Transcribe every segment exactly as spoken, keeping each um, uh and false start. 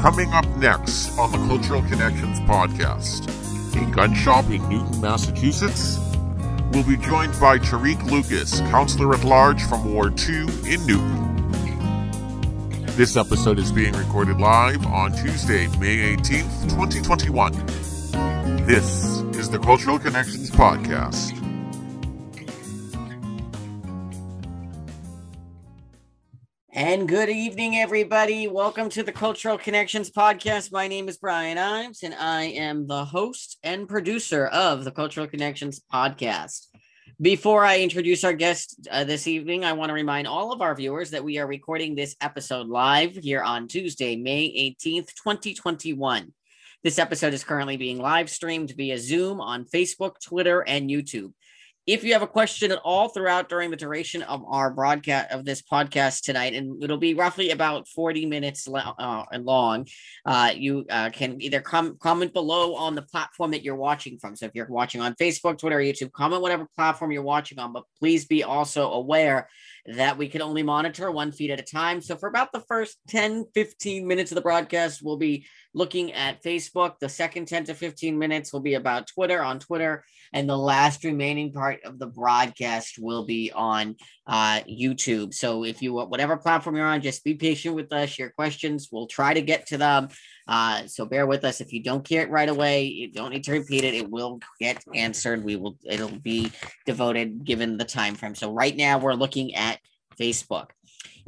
Coming up next on the Cultural Connections podcast, a gun shop in Newton, Massachusetts. We'll be joined by Tariq Lucas, Counselor at Large from Ward two in Newton. This episode is being recorded live on Tuesday, May eighteenth, twenty twenty-one. This is the Cultural Connections podcast. And good evening, everybody. Welcome to the Cultural Connections podcast. My name is Brian Ives, and I am the host and producer of the Cultural Connections podcast. Before I introduce our guest uh, this evening, I want to remind all of our viewers that we are recording this episode live here on Tuesday, May eighteenth, twenty twenty-one. This episode is currently being live streamed via Zoom on Facebook, Twitter, and YouTube. If you have a question at all throughout during the duration of our broadcast of this podcast tonight, and it'll be roughly about forty minutes lo- uh, long, uh, you uh, can either com- comment below on the platform that you're watching from. So if you're watching on Facebook, Twitter, YouTube, comment whatever platform you're watching on. But please be also aware that we can only monitor one feed at a time. So for about the first ten, fifteen minutes of the broadcast, we'll be looking at Facebook. The second ten to fifteen minutes will be about Twitter, on Twitter. And the last remaining part of the broadcast will be on uh, YouTube. So if you want, whatever platform you're on, just be patient with us. Your questions, we'll try to get to them. Uh, so bear with us. If you don't hear it right away, you don't need to repeat it. It will get answered. We will. It'll be devoted given the time frame. So right now we're looking at Facebook.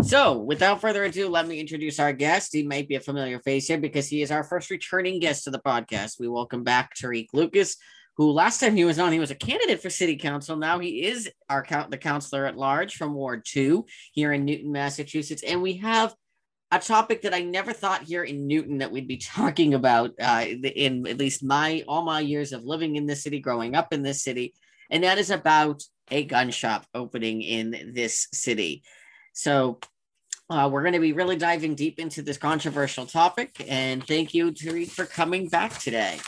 So without further ado, let me introduce our guest. He might be a familiar face here because he is our first returning guest to the podcast. We welcome back Tariq Lucas, who last time he was on, he was a candidate for city council. Now he is our count, the counselor at large from Ward two here in Newton, Massachusetts. And we have a topic that I never thought here in Newton that we'd be talking about uh, in at least my all my years of living in this city, growing up in this city, and that is about a gun shop opening in this city. So uh, we're going to be really diving deep into this controversial topic. And thank you, Tariq, for coming back today.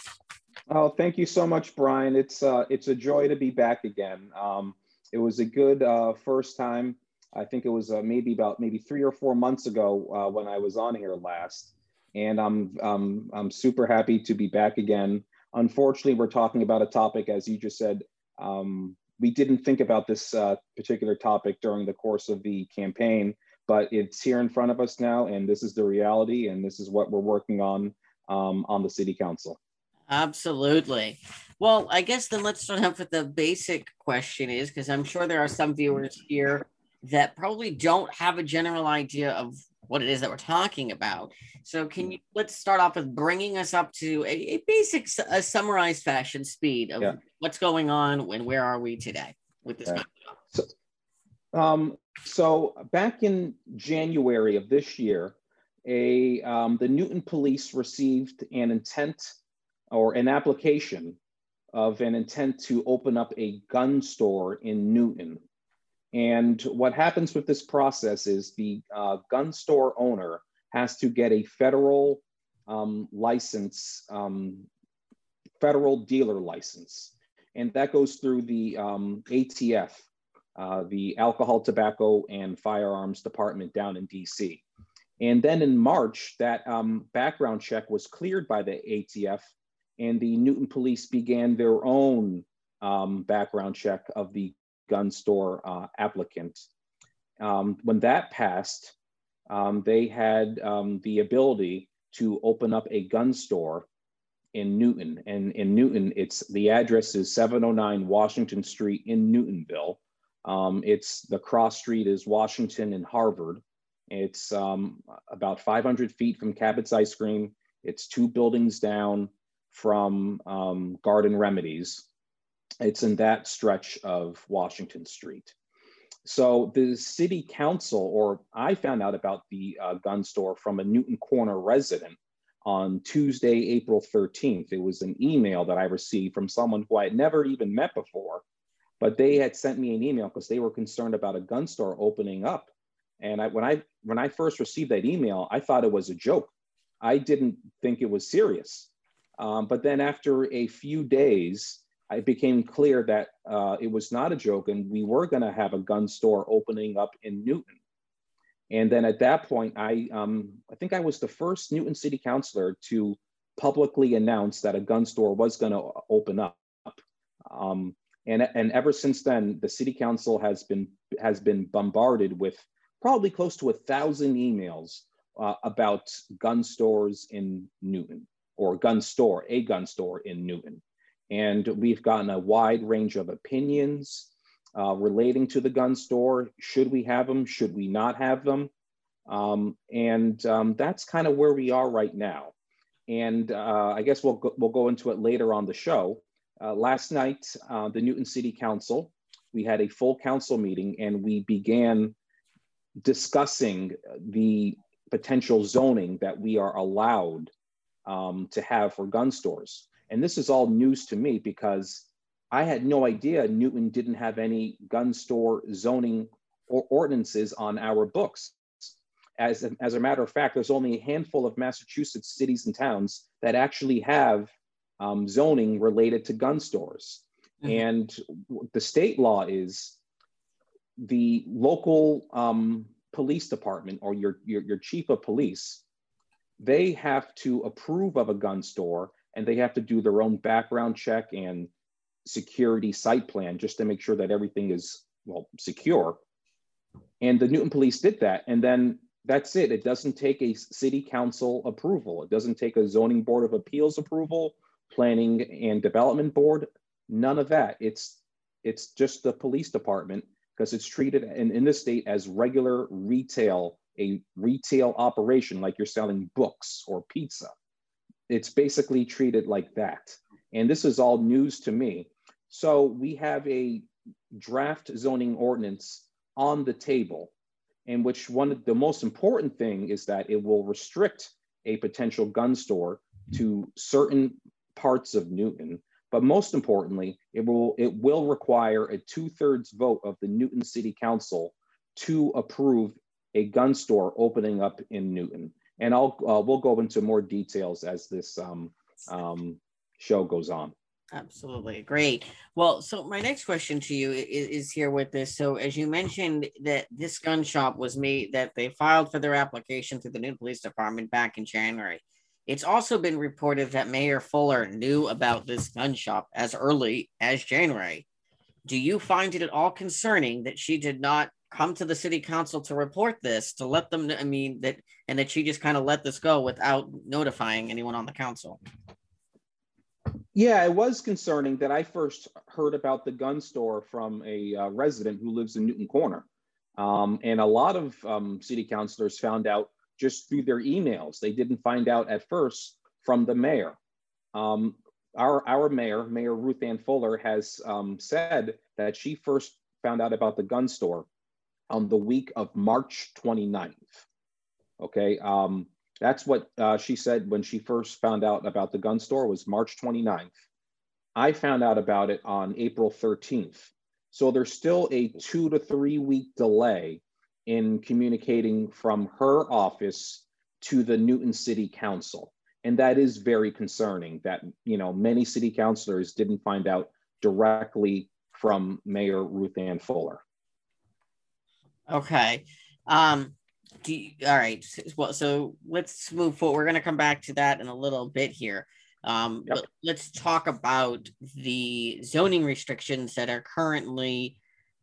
Oh, thank you so much, Brian. It's uh, it's a joy to be back again. Um, it was a good uh, first time. I think it was uh, maybe about maybe three or four months ago uh, when I was on here last, and I'm um, I'm super happy to be back again. Unfortunately, we're talking about a topic, as you just said, um, we didn't think about this uh, particular topic during the course of the campaign, but it's here in front of us now, and this is the reality, and this is what we're working on um, on the City Council. Absolutely. Well, I guess then let's start off with the basic question is, because I'm sure there are some viewers here that probably don't have a general idea of what it is that we're talking about. So can you, let's start off with bringing us up to a, a basic, a summarized fashion speed of yeah. what's going on and where are we today with this. Right. So, um, so back in January of this year, a um, the Newton police received an intent or an application of an intent to open up a gun store in Newton. And what happens with this process is the uh, gun store owner has to get a federal um, license, um, federal dealer license. And that goes through the um, A T F, uh, the Alcohol, Tobacco, and Firearms Department down in D C. And then in March, that um, background check was cleared by the A T F, and the Newton police began their own um, background check of the gun store uh, applicant. Um, when that passed, um, they had um, the ability to open up a gun store in Newton. And in Newton, it's the address is seven oh nine Washington Street in Newtonville. Um, it's the cross street is Washington and Harvard. It's um, about five hundred feet from Cabot's Ice Cream. It's two buildings down from um, Garden Remedies. It's in that stretch of Washington Street. So the city council, or I found out about the uh, gun store from a Newton Corner resident on Tuesday, April thirteenth. It was an email that I received from someone who I had never even met before, but they had sent me an email because they were concerned about a gun store opening up. And I, when I when I first received that email, I thought it was a joke. I didn't think it was serious. Um, but then after a few days, it became clear that uh, it was not a joke and we were gonna have a gun store opening up in Newton. And then at that point, I, um, I think I was the first Newton City Councilor to publicly announce that a gun store was going to open up. Um, and, and ever since then, the City Council has been, has been bombarded with probably close to a thousand emails uh, about gun stores in Newton, or gun store, a gun store in Newton. And we've gotten a wide range of opinions Uh, relating to the gun store. Should we have them? Should we not have them? Um, and um, that's kind of where we are right now. And uh, I guess we'll go, we'll go into it later on the show. Uh, last night, uh, the Newton City Council, we had a full council meeting, and we began discussing the potential zoning that we are allowed um, to have for gun stores. And this is all news to me, because I had no idea Newton didn't have any gun store zoning or ordinances on our books. As a, as a matter of fact, there's only a handful of Massachusetts cities and towns that actually have um, zoning related to gun stores. Mm-hmm. And the state law is the local um, police department, or your, your, your chief of police, they have to approve of a gun store, and they have to do their own background check and security site plan just to make sure that everything is, well, secure. And the Newton police did that, and then that's it. It doesn't take a city council approval. It doesn't take a zoning board of appeals approval, planning and development board, none of that. It's it's just the police department, because it's treated in, in this state as regular retail, a retail operation, like you're selling books or pizza. It's basically treated like that. And this is all news to me. So we have a draft zoning ordinance on the table, in which one of the most important thing is that it will restrict a potential gun store to certain parts of Newton. But most importantly, it will, it will require a two-thirds vote of the Newton City Council to approve a gun store opening up in Newton. And I'll uh, we'll go into more details as this um, um, show goes on. Absolutely. Great. Well, so my next question to you is, is here with this. So as you mentioned, that this gun shop was made, that they filed for their application through the Newton Police Department back in January. It's also been reported that Mayor Fuller knew about this gun shop as early as January. Do you find it at all concerning that she did not come to the city council to report this, to let them, I mean, that, and that she just kind of let this go without notifying anyone on the council? Yeah, it was concerning that I first heard about the gun store from a uh, resident who lives in Newton Corner. Um, and a lot of um, city councilors found out just through their emails. They didn't find out at first from the mayor. Um, our, our mayor, Mayor Ruthanne Fuller, has um, said that she first found out about the gun store on the week of March twenty-ninth. Okay. Um, That's what uh, she said when she first found out about the gun store, was March twenty-ninth. I found out about it on April thirteenth. So there's still a two to three week delay in communicating from her office to the Newton City Council. And that is very concerning that, you know, many city councilors didn't find out directly from Mayor Ruthanne Fuller. Okay. Um... Do you, all right. Well, so let's move forward. We're going to come back to that in a little bit here. Um, yep. But let's talk about the zoning restrictions that are currently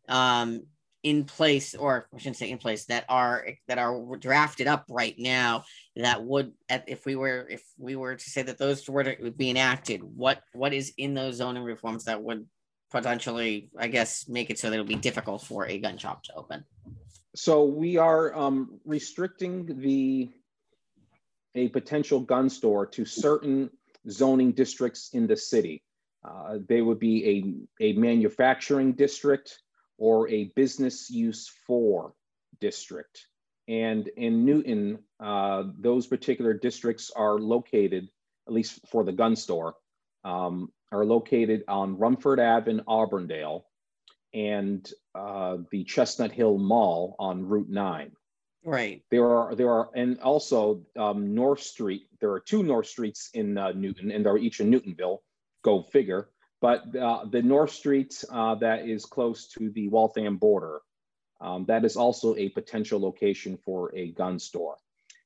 um, in place, or I shouldn't say in place, that are that are drafted up right now. That would, if we were if we were to say that those were to be enacted, what what is in those zoning reforms that would potentially, I guess, make it so that it'll be difficult for a gun shop to open? So we are um, restricting the a potential gun store to certain zoning districts in the city. Uh, they would be a, a manufacturing district or a business use four district. And in Newton, uh, those particular districts are located, at least for the gun store, um, are located on Rumford Avenue in Auburndale, and uh, the Chestnut Hill Mall on Route nine. Right. There are, there are, and also um, North Street. There are two North Streets in uh, Newton, and they're each in Newtonville, go figure. But uh, the North Street uh, that is close to the Waltham border Um, that is also a potential location for a gun store.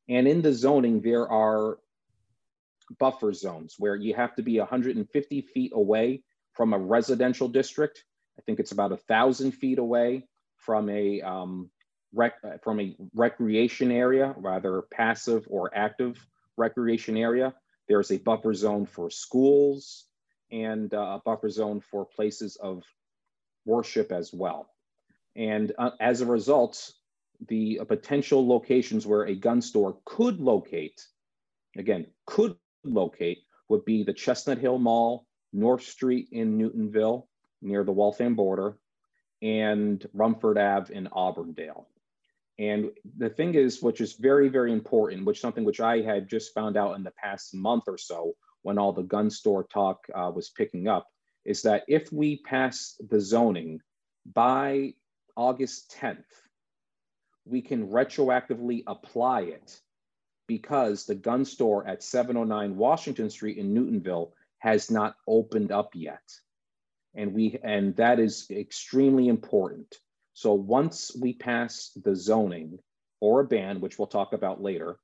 And in the zoning, there are buffer zones where you have to be one hundred fifty feet away from a residential district. I think it's about a thousand feet away from a um, rec from a recreation area, rather passive or active recreation area. There's a buffer zone for schools and a buffer zone for places of worship as well. And uh, as a result, the uh, potential locations where a gun store could locate, again, could locate, would be the Chestnut Hill Mall, North Street in Newtonville, near the Waltham border, and Rumford Avenue in Auburndale. And the thing is, which is very, very important, which something which I had just found out in the past month or so, when all the gun store talk uh, was picking up, is that if we pass the zoning by August tenth, we can retroactively apply it, because the gun store at seven oh nine Washington Street in Newtonville has not opened up yet. And, we, and that is extremely important. So once we pass the zoning or a ban, which we'll talk about later,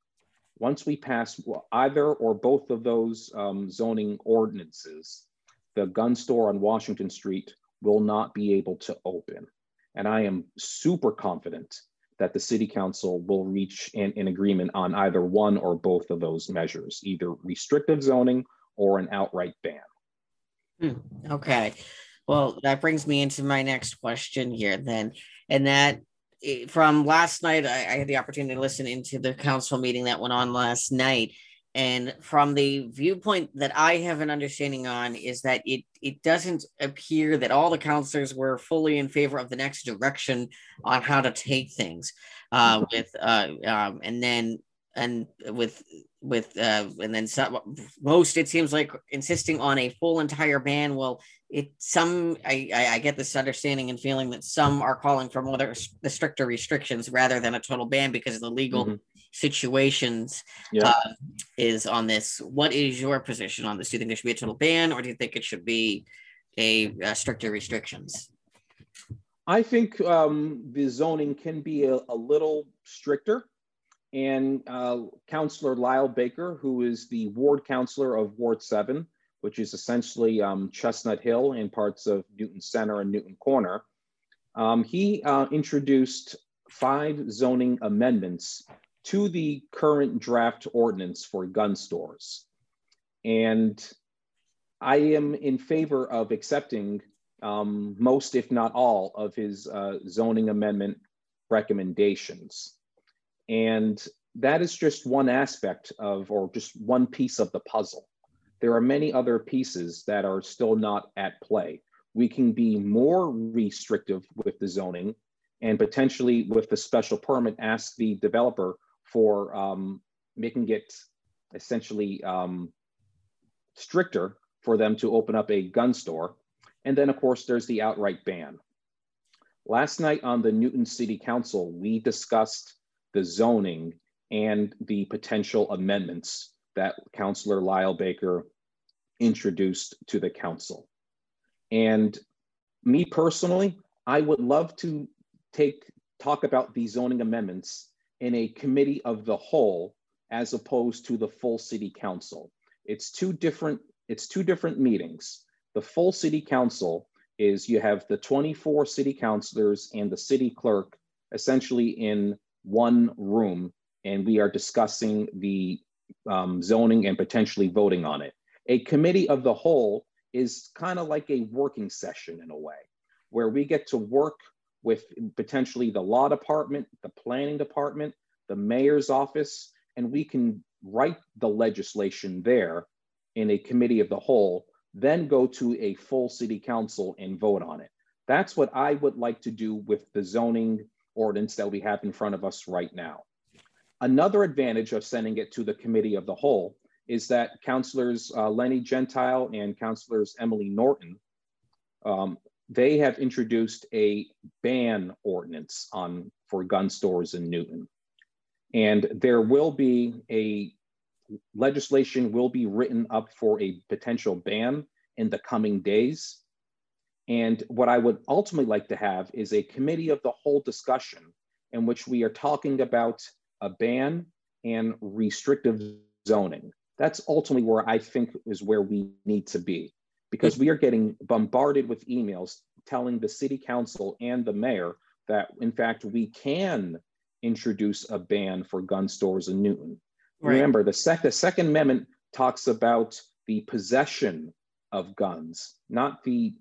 once we pass either or both of those um, zoning ordinances, the gun store on Washington Street will not be able to open. And I am super confident that the city council will reach an, an agreement on either one or both of those measures, either restrictive zoning or an outright ban. Hmm. Okay. Well, that brings me into my next question here then. And that from last night, I, I had the opportunity to listen into the council meeting that went on last night. And from the viewpoint that I have an understanding on is that it, it doesn't appear that all the counselors were fully in favor of the next direction on how to take things uh, with uh, um, and then and with with uh, and then some, most, it seems like insisting on a full entire ban. Well, it some I, I, I get this understanding and feeling that some are calling for more the stricter restrictions rather than a total ban because of the legal mm-hmm. situations yeah. uh, is on this. What is your position on this? Do you think there should be a total ban, or do you think it should be a, a stricter restrictions? I think um, the zoning can be a, a little stricter. And uh, Councillor Lyle Baker, who is the ward councillor of Ward seven, which is essentially um, Chestnut Hill and parts of Newton Center and Newton Corner, um, he uh, introduced five zoning amendments to the current draft ordinance for gun stores. And I am in favor of accepting um, most, if not all, of his uh, zoning amendment recommendations. And that is just one aspect of, or just one piece of the puzzle. There are many other pieces that are still not at play. We can be more restrictive with the zoning and potentially with the special permit, ask the developer for um, making it essentially um, stricter for them to open up a gun store. And then of course, there's the outright ban. Last night on the Newton City Council, we discussed the zoning and the potential amendments that Councillor Lyle Baker introduced to the council. And me personally, I would love to take talk about the zoning amendments in a committee of the whole, as opposed to the full city council. It's two different, it's two different meetings. The full city council is you have the twenty-four city councilors and the city clerk essentially in one room, and we are discussing the um, zoning and potentially voting on it. A committee of the whole is kind of like a working session in a way, where we get to work with potentially the law department, the planning department, the mayor's office, and we can write the legislation there in a committee of the whole, then go to a full city council and vote on it. That's what I would like to do with the zoning ordinance that we have in front of us right now. Another advantage of sending it to the committee of the whole is that Councilors uh, Lenny Gentile and Councilors Emily Norton, um, they have introduced a ban ordinance on for gun stores in Newton. And there will be a legislation will be written up for a potential ban in the coming days. And what I would ultimately like to have is a committee of the whole discussion in which we are talking about a ban and restrictive zoning. That's ultimately where I think is where we need to be, because we are getting bombarded with emails telling the city council and the mayor that in fact we can introduce a ban for gun stores in Newton. Right. Remember, the, sec the Second Amendment talks about the possession of guns, not the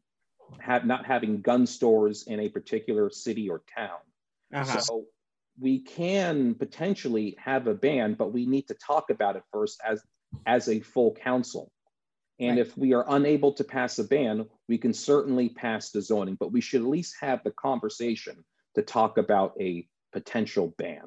have not having gun stores in a particular city or town. Uh-huh. So we can potentially have a ban, but we need to talk about it first as, as a full council. And right. if we are unable to pass a ban, we can certainly pass the zoning, but we should at least have the conversation to talk about a potential ban.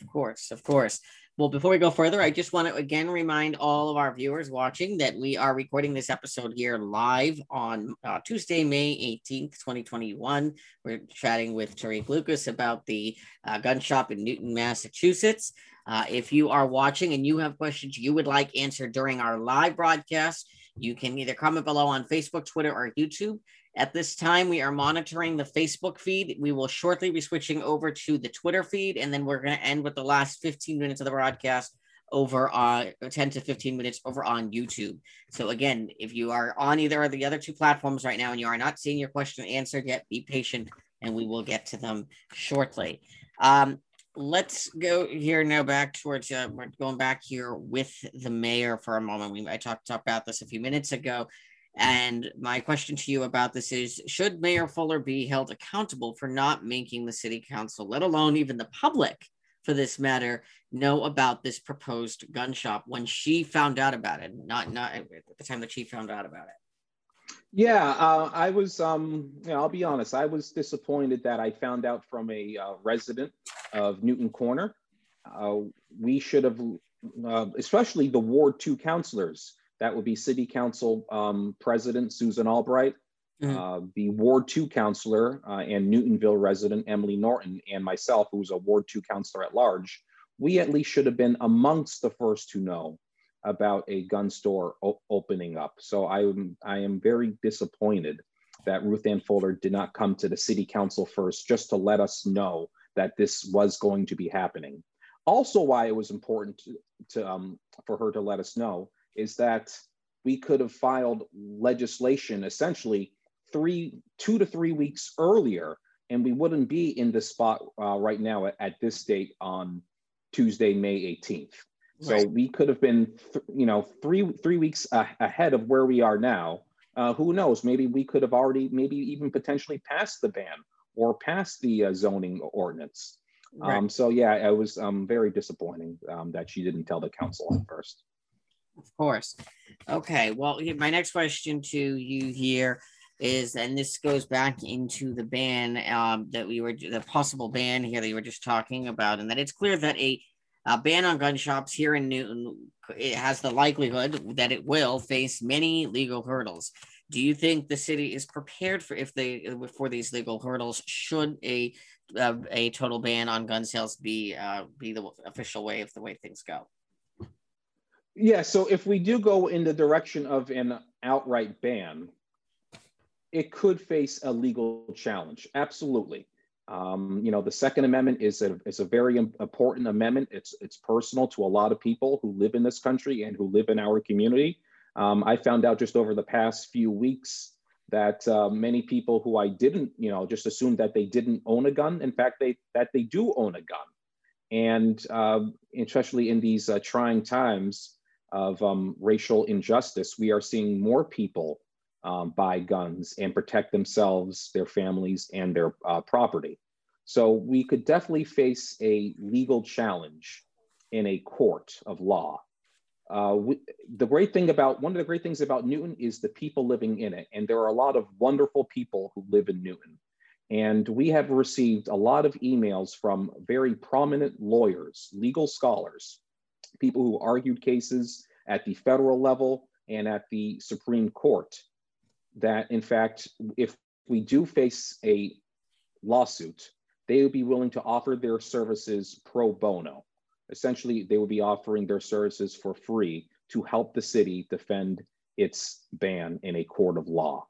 Of course, of course. Well, before we go further, I just want to again remind all of our viewers watching that we are recording this episode here live on uh, Tuesday, May eighteenth, twenty twenty-one. We're chatting with Tariq Lucas about the uh, gun shop in Newton, Massachusetts. Uh, if you are watching and you have questions you would like answered during our live broadcast, you can either comment below on Facebook, Twitter, or YouTube. At this time, we are monitoring the Facebook feed. We will shortly be switching over to the Twitter feed, and then we're going to end with the last fifteen minutes of the broadcast over on uh, ten to fifteen minutes over on YouTube. So again, if you are on either of the other two platforms right now and you are not seeing your question answered yet, be patient and we will get to them shortly. Um, Let's go here now back towards, uh, we're going back here with the mayor for a moment. We, I talked, talked about this a few minutes ago, and my question to you about this is, should Mayor Fuller be held accountable for not making the city council, let alone even the public for this matter, know about this proposed gun shop when she found out about it, not, not at the time that she found out about it? Yeah, uh, I was, um, you know, I'll be honest, I was disappointed that I found out from a uh, resident of Newton Corner. Uh, we should have, uh, especially the Ward two councilors, that would be City Council um, President Susan Albright, mm-hmm. uh, the Ward two councilor uh, and Newtonville resident Emily Norton, and myself, who's a Ward two councilor at large. We at least should have been amongst the first to know about a gun store opening up. So I am, I am very disappointed that Ruthanne Fuller did not come to the city council first just to let us know that this was going to be happening. Also, why it was important to, to, um, for her to let us know is that we could have filed legislation essentially three, two to three weeks earlier, and we wouldn't be in this spot uh, right now at, at this date on Tuesday, May eighteenth. So right. we could have been, th you know, three three weeks uh, ahead of where we are now. Uh, who knows? Maybe we could have already, maybe even potentially passed the ban or passed the uh, zoning ordinance. Right. Um, so yeah, it was um, very disappointing um, that she didn't tell the council at first. Of course. Okay. Well, my next question to you here is, and this goes back into the ban um, that we were, the possible ban here that you were just talking about, and that it's clear that a A ban on gun shops here in Newton, it has the likelihood that it will face many legal hurdles. Do you think the city is prepared for if they for these legal hurdles? Should a uh, a total ban on gun sales be uh, be the official way of the way things go? Yeah. So if we do go in the direction of an outright ban, it could face a legal challenge. Absolutely. Um, you know, the Second Amendment is a, it's a very important amendment. It's, it's personal to a lot of people who live in this country and who live in our community. Um, I found out just over the past few weeks that uh, many people who I didn't, you know, just assumed that they didn't own a gun. In fact, they, that they do own a gun. And uh, especially in these uh, trying times of um, racial injustice, we are seeing more people Um, buy guns and protect themselves, their families, and their uh, property. So we could definitely face a legal challenge in a court of law. Uh, we, the great thing about, one of the great things about Newton is the people living in it. And there are a lot of wonderful people who live in Newton. And we have received a lot of emails from very prominent lawyers, legal scholars, people who argued cases at the federal level and at the Supreme Court, that in fact, if we do face a lawsuit, they would be willing to offer their services pro bono. Essentially, they would be offering their services for free to help the city defend its ban in a court of law.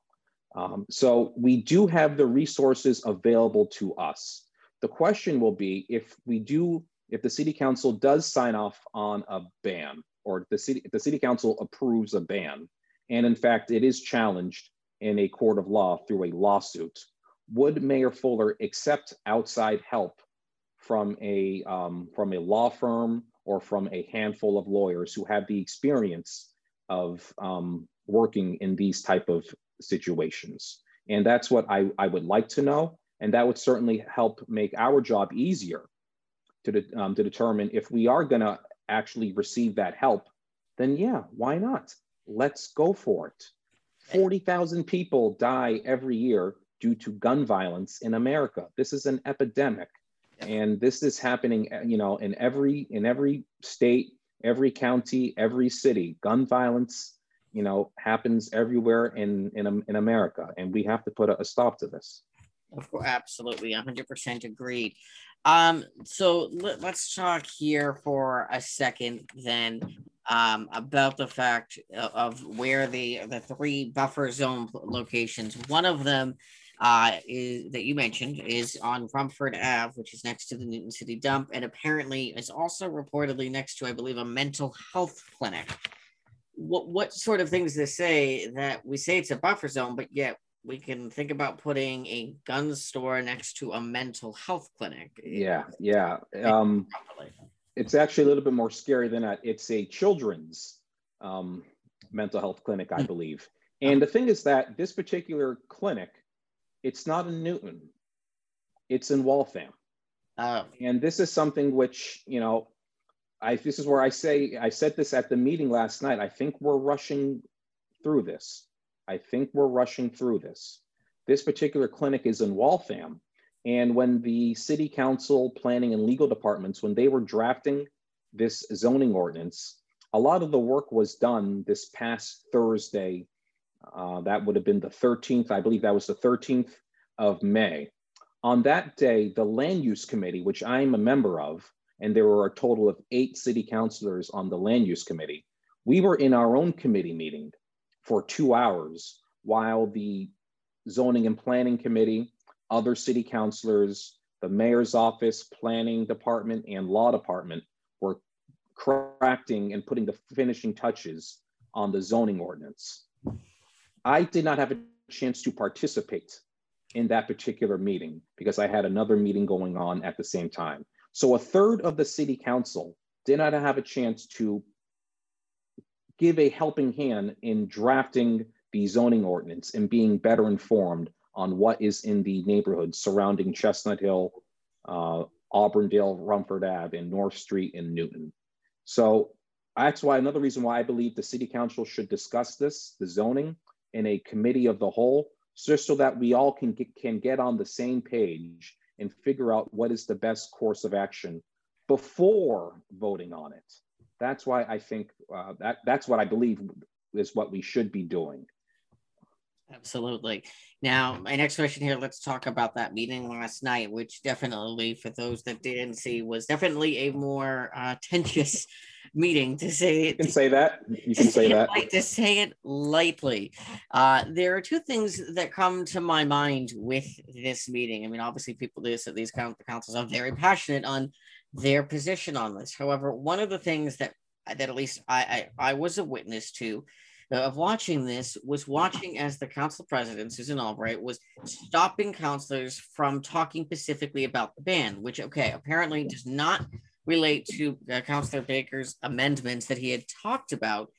Um, so we do have the resources available to us. The question will be if we do, if the city council does sign off on a ban, or the city, if the city council approves a ban, and in fact, it is challenged in a court of law through a lawsuit, would Mayor Fuller accept outside help from a, um, from a law firm or from a handful of lawyers who have the experience of um, working in these type of situations? And that's what I, I would like to know. And that would certainly help make our job easier to, de um, to determine if we are gonna actually receive that help, then yeah, why not? Let's go for it. forty thousand people die every year due to gun violence in America. This is an epidemic. And this is happening, you know, in every, in every state, every county, every city. Gun violence, you know, happens everywhere in, in, in America. And we have to put a, a stop to this. Of course, absolutely, one hundred percent agreed. Um, so let, let's talk here for a second then um, about the fact of where the, the three buffer zone locations, one of them uh, is, that you mentioned is on Rumford Avenue, which is next to the Newton City dump, and apparently is also reportedly next to, I believe, a mental health clinic. What, what sort of things to say that we say it's a buffer zone, but yet we can think about putting a gun store next to a mental health clinic. Yeah, yeah. Um, it's actually a little bit more scary than that. It's a children's um, mental health clinic, I believe. And the thing is that this particular clinic, it's not in Newton, it's in Waltham. Oh. And this is something which, you know, I, this is where I say, I said this at the meeting last night, I think we're rushing through this. I think we're rushing through this. This particular clinic is in Waltham. And when the city council, planning and legal departments, when they were drafting this zoning ordinance, a lot of the work was done this past Thursday. Uh, that would have been the thirteenth, I believe that was the thirteenth of May. On that day, the land use committee, which I'm a member of, and there were a total of eight city councilors on the land use committee, we were in our own committee meeting for two hours while the zoning and planning committee, other city councilors, the mayor's office, planning department and law department were crafting and putting the finishing touches on the zoning ordinance. I did not have a chance to participate in that particular meeting because I had another meeting going on at the same time. So a third of the city council did not have a chance to give a helping hand in drafting the zoning ordinance and being better informed on what is in the neighborhood surrounding Chestnut Hill, uh, Auburndale, Rumford Avenue, and North Street in Newton. So that's why, another reason why I believe the city council should discuss this, the zoning, in a committee of the whole, just so that we all can get, can get on the same page and figure out what is the best course of action before voting on it. That's why I think uh, that that's what I believe is what we should be doing. Absolutely. Now, my next question here, let's talk about that meeting last night, which definitely, for those that didn't see, was definitely a more uh, tenuous meeting, to say it. You can say that. You can say that. Light, to say it lightly. Uh, there are two things that come to my mind with this meeting. I mean, obviously, people do this at these councils are very passionate on their position on this. However, one of the things that that at least I I, I was a witness to uh, of watching this was watching as the council president, Susan Albright, was stopping councilors from talking specifically about the ban, which, okay, apparently does not relate to uh, Councilor Baker's amendments that he had talked about,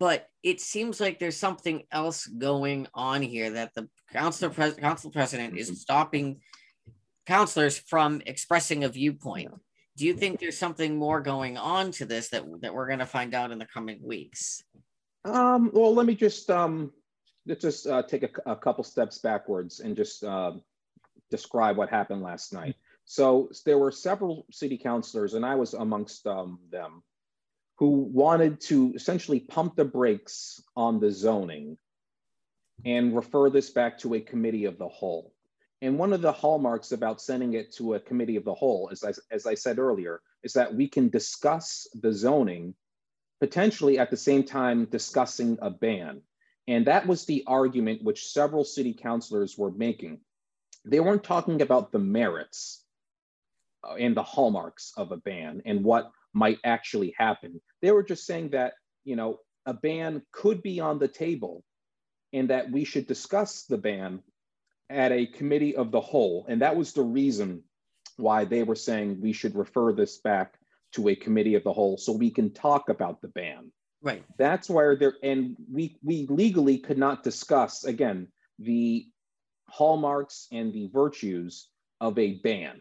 but it seems like there's something else going on here, that the council, pres council president is stopping councilors from expressing a viewpoint. Do you think there's something more going on to this that, that we're going to find out in the coming weeks? Um, well, let me just um, let's just uh, take a, a couple steps backwards and just uh, describe what happened last night. So there were several city councilors, and I was amongst um, them, who wanted to essentially pump the brakes on the zoning and refer this back to a committee of the whole. And one of the hallmarks about sending it to a committee of the whole, as I, as I said earlier, is that we can discuss the zoning, potentially at the same time discussing a ban. And that was the argument which several city councilors were making. They weren't talking about the merits and the hallmarks of a ban and what might actually happen. They were just saying that, you know, a ban could be on the table and that we should discuss the ban at a committee of the whole. And that was the reason why they were saying we should refer this back to a committee of the whole so we can talk about the ban. Right. That's where there, and we, we legally could not discuss, again, the hallmarks and the virtues of a ban.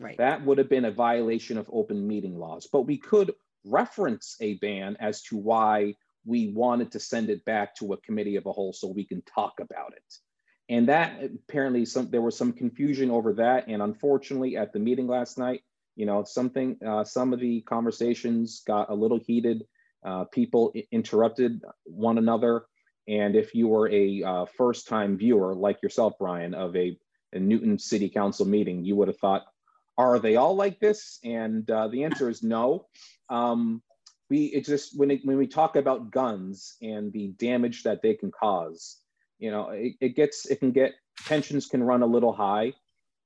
Right. That would have been a violation of open meeting laws, but we could reference a ban as to why we wanted to send it back to a committee of the whole so we can talk about it. And that apparently some, there was some confusion over that. And unfortunately at the meeting last night, you know, something, uh, some of the conversations got a little heated. Uh, people interrupted one another. And if you were a uh, first-time viewer like yourself, Brian, of a, a Newton City Council meeting, you would have thought, are they all like this? And uh, the answer is no. Um, we it just when it, when we talk about guns and the damage that they can cause, you know, it, it gets it can get tensions can run a little high.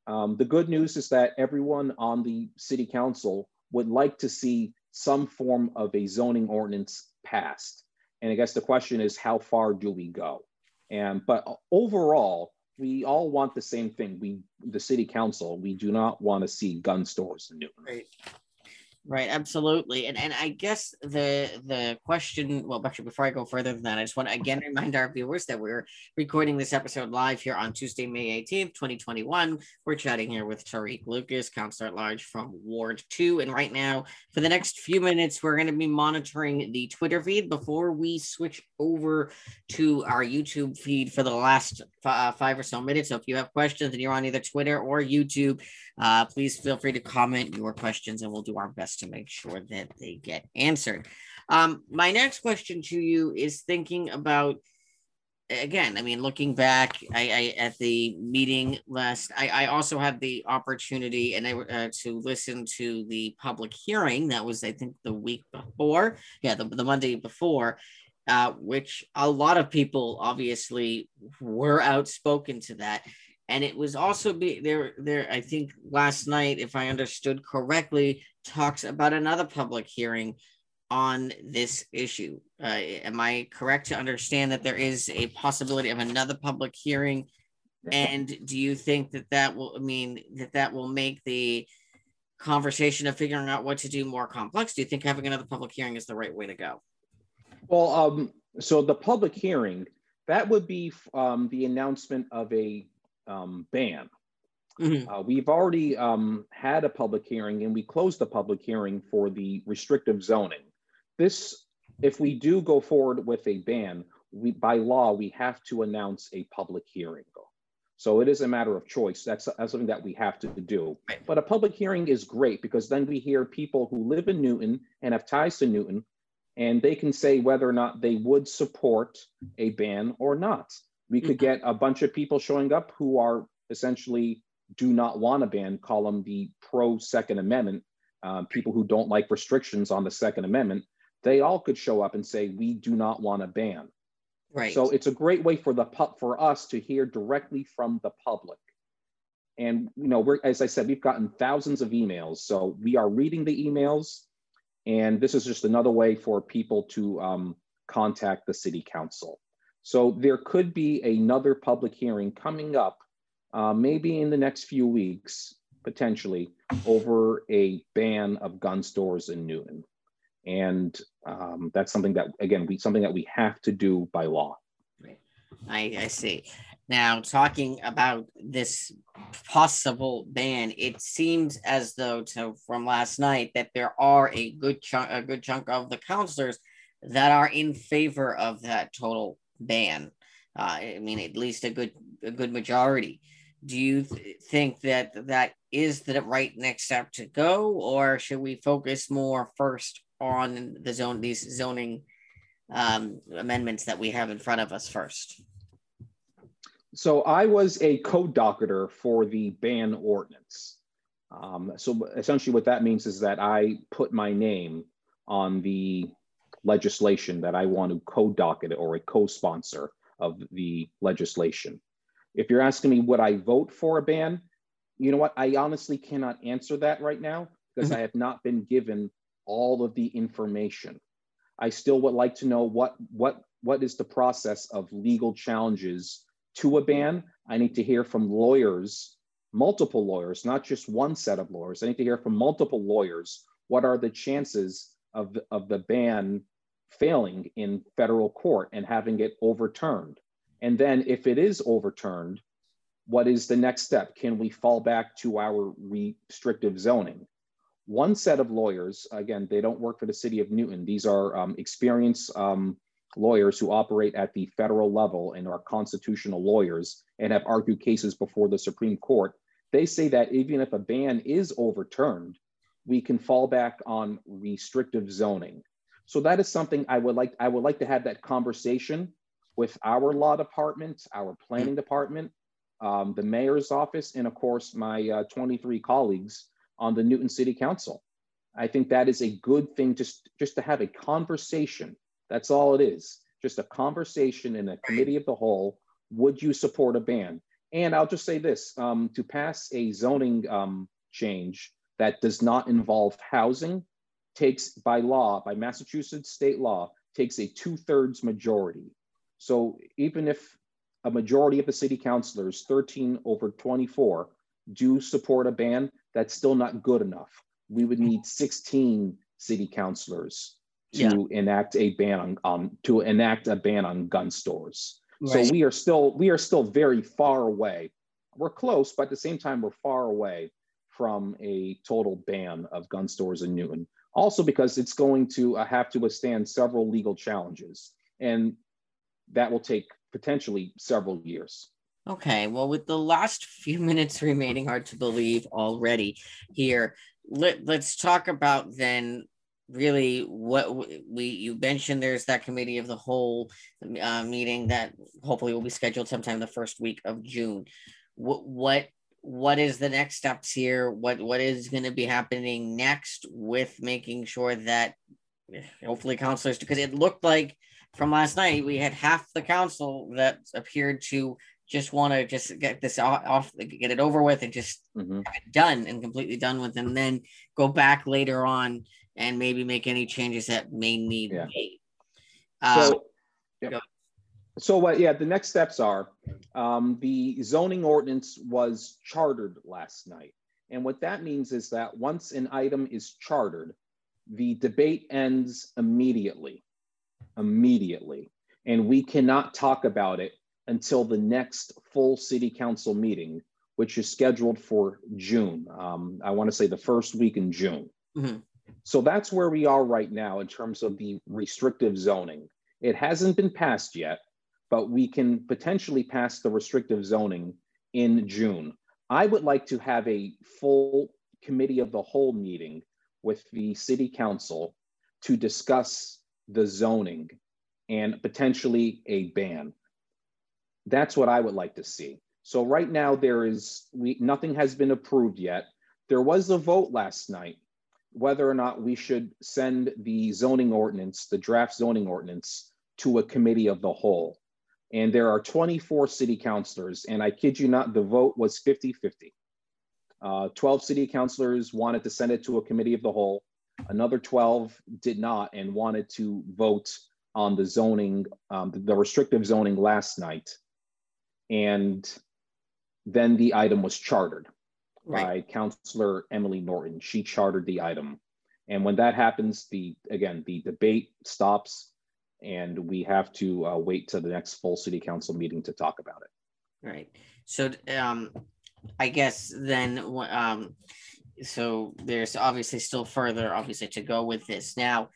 Um, the good news is that everyone on the city council would like to see some form of a zoning ordinance passed. And I guess the question is, how far do we go? And but overall, we all want the same thing. We, the city council, we do not want to see gun stores in Newton. Right, right, absolutely. And and I guess the the question, well, actually, before I go further than that, I just want to again remind our viewers that we're recording this episode live here on Tuesday, May eighteenth, twenty twenty-one. We're chatting here with Tariq Lucas, Counselor at Large from Ward two. And right now, for the next few minutes, we're going to be monitoring the Twitter feed before we switch over to our YouTube feed for the last uh, five or so minutes. So if you have questions and you're on either Twitter or YouTube, uh, please feel free to comment your questions and we'll do our best to make sure that they get answered. Um, my next question to you is thinking about, again, I mean, looking back I, I, at the meeting last, I, I also had the opportunity and I uh, to listen to the public hearing that was, I think, the week before. Yeah, the, the Monday before. Uh, which a lot of people obviously were outspoken to that. And it was also be, there, there, I think last night, if I understood correctly, talks about another public hearing on this issue. Uh, am I correct to understand that there is a possibility of another public hearing? And do you think that that will, I mean, that that will make the conversation of figuring out what to do more complex? Do you think having another public hearing is the right way to go? Well, um, so the public hearing, that would be um, the announcement of a um, ban. Mm-hmm. Uh, we've already um, had a public hearing and we closed the public hearing for the restrictive zoning. This, if we do go forward with a ban, we, by law, we have to announce a public hearing. So it is a matter of choice. That's, that's something that we have to do. But a public hearing is great because then we hear people who live in Newton and have ties to Newton, and they can say whether or not they would support a ban or not. We could get a bunch of people showing up who are essentially do not want a ban, call them the pro-Second Amendment, um, people who don't like restrictions on the Second Amendment. They all could show up and say, we do not want a ban. Right. So it's a great way for the pu- for us to hear directly from the public. And, you know, we're, as I said, we've gotten thousands of emails. So we are reading the emails. And this is just another way for people to um, contact the city council. So there could be another public hearing coming up, uh, maybe in the next few weeks, potentially, over a ban of gun stores in Newton. And um, that's something that, again, we something that we have to do by law. I, I see. Now, talking about this possible ban, it seems as though, to, from last night, that there are a good chunk, a good chunk of the counselors that are in favor of that total ban. Uh, I mean, at least a good, a good majority. Do you th- think that that is the right next step to go, or should we focus more first on the zone, these zoning um, amendments that we have in front of us first? So I was a co-docketer for the ban ordinance. Um, so essentially what that means is that I put my name on the legislation that I want to co-docket or a co-sponsor of the legislation. If you're asking me, would I vote for a ban? You know what? I honestly cannot answer that right now because mm-hmm. I have not been given all of the information. I still would like to know what what what is the process of legal challenges to a ban. I need to hear from lawyers, multiple lawyers, not just one set of lawyers. I need to hear from multiple lawyers. What are the chances of the, of the ban failing in federal court and having it overturned? And then if it is overturned, what is the next step? Can we fall back to our restrictive zoning? One set of lawyers, again, they don't work for the city of Newton. These are um, experienced um, lawyers who operate at the federal level and are constitutional lawyers and have argued cases before the Supreme Court. They say that even if a ban is overturned, we can fall back on restrictive zoning. So that is something I would like, I would like to have that conversation with our law department, our planning department, um, the mayor's office, and of course, my uh, twenty-three colleagues on the Newton City Council. I think that is a good thing, just, just to have a conversation. That's all it is, just a conversation in a committee of the whole. Would you support a ban? And I'll just say this, um, to pass a zoning um, change that does not involve housing takes, by law, by Massachusetts state law, takes a two-thirds majority. So even if a majority of the city councilors, thirteen over twenty-four, do support a ban, that's still not good enough. We would need sixteen city councilors to yeah. enact a ban on um, to enact a ban on gun stores. Right. So we are still we are still very far away. We're close, but at the same time, we're far away from a total ban of gun stores in Newton. Also, because it's going to uh, have to withstand several legal challenges, and that will take potentially several years. Okay, well, with the last few minutes remaining, hard to believe already here, let, let's talk about then really what we, you mentioned there's that committee of the whole uh, meeting that hopefully will be scheduled sometime the first week of June. What, what, what is the next steps here? What, what is going to be happening next with making sure that hopefully councilors, because it looked like from last night, we had half the council that appeared to just want to just get this off, get it over with and just mm-hmm. have it done and completely done with, and then go back later on and maybe make any changes that may need yeah. made. Uh, so, yeah. so uh, yeah, the next steps are um, the zoning ordinance was chartered last night. And what that means is that once an item is chartered, the debate ends immediately, immediately. And we cannot talk about it until the next full city council meeting, which is scheduled for June. Um, I want to say the first week in June. Mm-hmm. So that's where we are right now in terms of the restrictive zoning. It hasn't been passed yet, but we can potentially pass the restrictive zoning in June. I would like to have a full committee of the whole meeting with the city council to discuss the zoning and potentially a ban. That's what I would like to see. So right now there is, we, nothing has been approved yet. There was a vote last night, whether or not we should send the zoning ordinance, the draft zoning ordinance, to a committee of the whole. And there are twenty-four city councilors, and I kid you not, the vote was fifty fifty. Uh, twelve city councilors wanted to send it to a committee of the whole. Another twelve did not and wanted to vote on the zoning, um, the restrictive zoning last night. And then the item was chartered right. by Councilor Emily Norton. She chartered the item. And when that happens, the again, the debate stops and we have to uh, wait till the next full city council meeting to talk about it. Right. So um, I guess then, um, so there's obviously still further, obviously, to go with this. Now,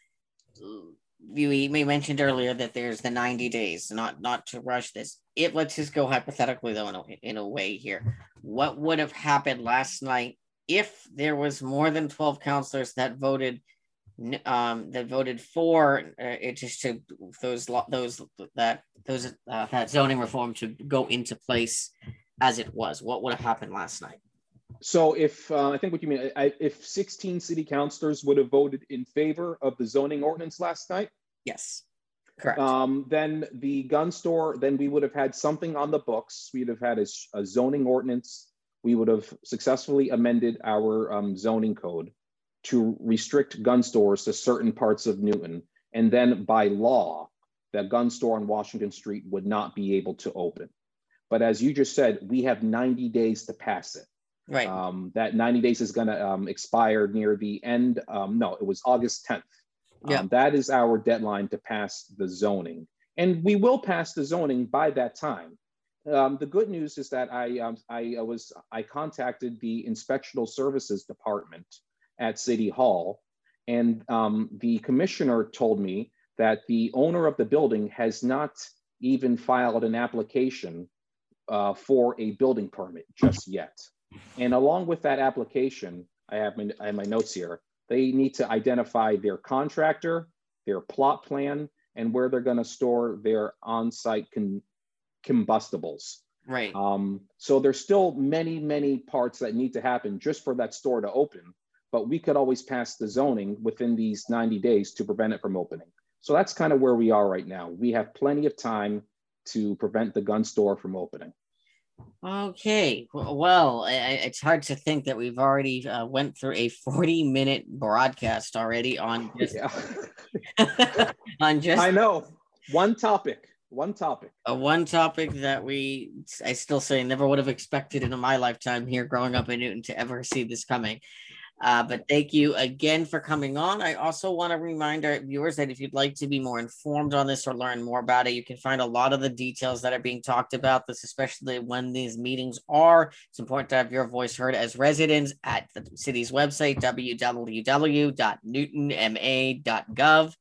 you may mentioned earlier that there's the ninety days, not not to rush this. It, let's just go hypothetically, though, in a, in a way here. What would have happened last night if there was more than twelve councilors that voted um, that voted for uh, it just to those those that those uh, that zoning reform to go into place as it was? What would have happened last night? So if uh, I think what you mean, I, if sixteen city councilors would have voted in favor of the zoning ordinance last night, Yes, correct. Um, then the gun store, then we would have had something on the books. We'd have had a, a zoning ordinance. We would have successfully amended our um, zoning code to restrict gun stores to certain parts of Newton. And then by law, that gun store on Washington Street would not be able to open. But as you just said, we have ninety days to pass it. Right. Um, that ninety days is gonna um, expire near the end. Um, no, it was August tenth. Yeah. Um, that is our deadline to pass the zoning. And we will pass the zoning by that time. Um, the good news is that I, um, I, I, was, I contacted the Inspectional Services Department at City Hall, and um, the commissioner told me that the owner of the building has not even filed an application uh, for a building permit just yet. And along with that application, I have, my, I have my notes here, they need to identify their contractor, their plot plan, and where they're gonna store their on-site con combustibles. Right. Um, so there's still many, many parts that need to happen just for that store to open, but we could always pass the zoning within these ninety days to prevent it from opening. So that's kind of where we are right now. We have plenty of time to prevent the gun store from opening. Okay, well, it's hard to think that we've already uh, went through a forty minute broadcast already on just, yeah. on just I know, one topic, one topic. A one topic that we, I still say, never would have expected in my lifetime here growing up in Newton to ever see this coming. Uh, but thank you again for coming on. I also want to remind our viewers that if you'd like to be more informed on this or learn more about it, you can find a lot of the details that are being talked about this, especially when these meetings are. It's important to have your voice heard as residents at the city's website, w w w dot newton m a dot gov.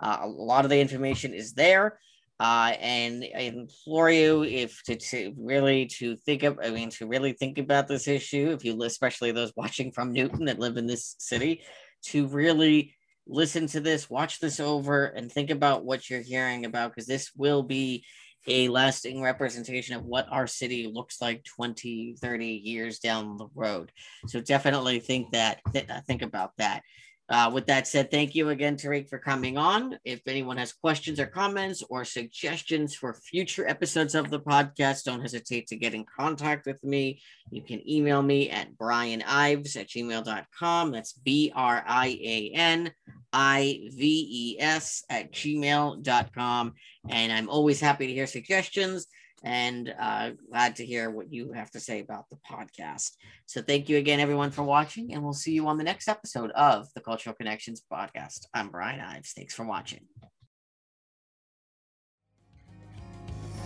Uh, a lot of the information is there. Uh, and I implore you if to, to really to think of, I mean, to really think about this issue, if you, especially those watching from Newton that live in this city, to really listen to this, watch this over and think about what you're hearing about, because this will be a lasting representation of what our city looks like twenty, thirty years down the road. So definitely think that, th think about that. Uh, with that said, thank you again, Tariq, for coming on. If anyone has questions or comments or suggestions for future episodes of the podcast, don't hesitate to get in contact with me. You can email me at brian ives at gmail dot com. That's B R I A N I V E S at gmail dot com. And I'm always happy to hear suggestions and uh, glad to hear what you have to say about the podcast. So thank you again, everyone, for watching, and we'll see you on the next episode of the Cultural Connections podcast. I'm Brian Ives. Thanks for watching.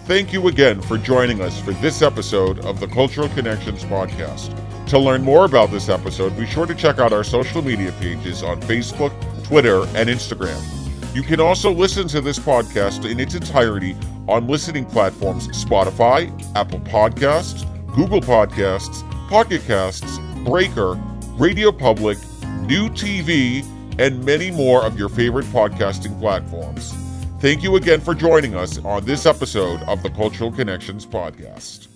Thank you again for joining us for this episode of the Cultural Connections podcast. To learn more about this episode, be sure to check out our social media pages on Facebook, Twitter, and Instagram. You can also listen to this podcast in its entirety on listening platforms Spotify, Apple Podcasts, Google Podcasts, Pocket Casts, Breaker, Radio Public, New T V, and many more of your favorite podcasting platforms. Thank you again for joining us on this episode of the Cultural Connections podcast.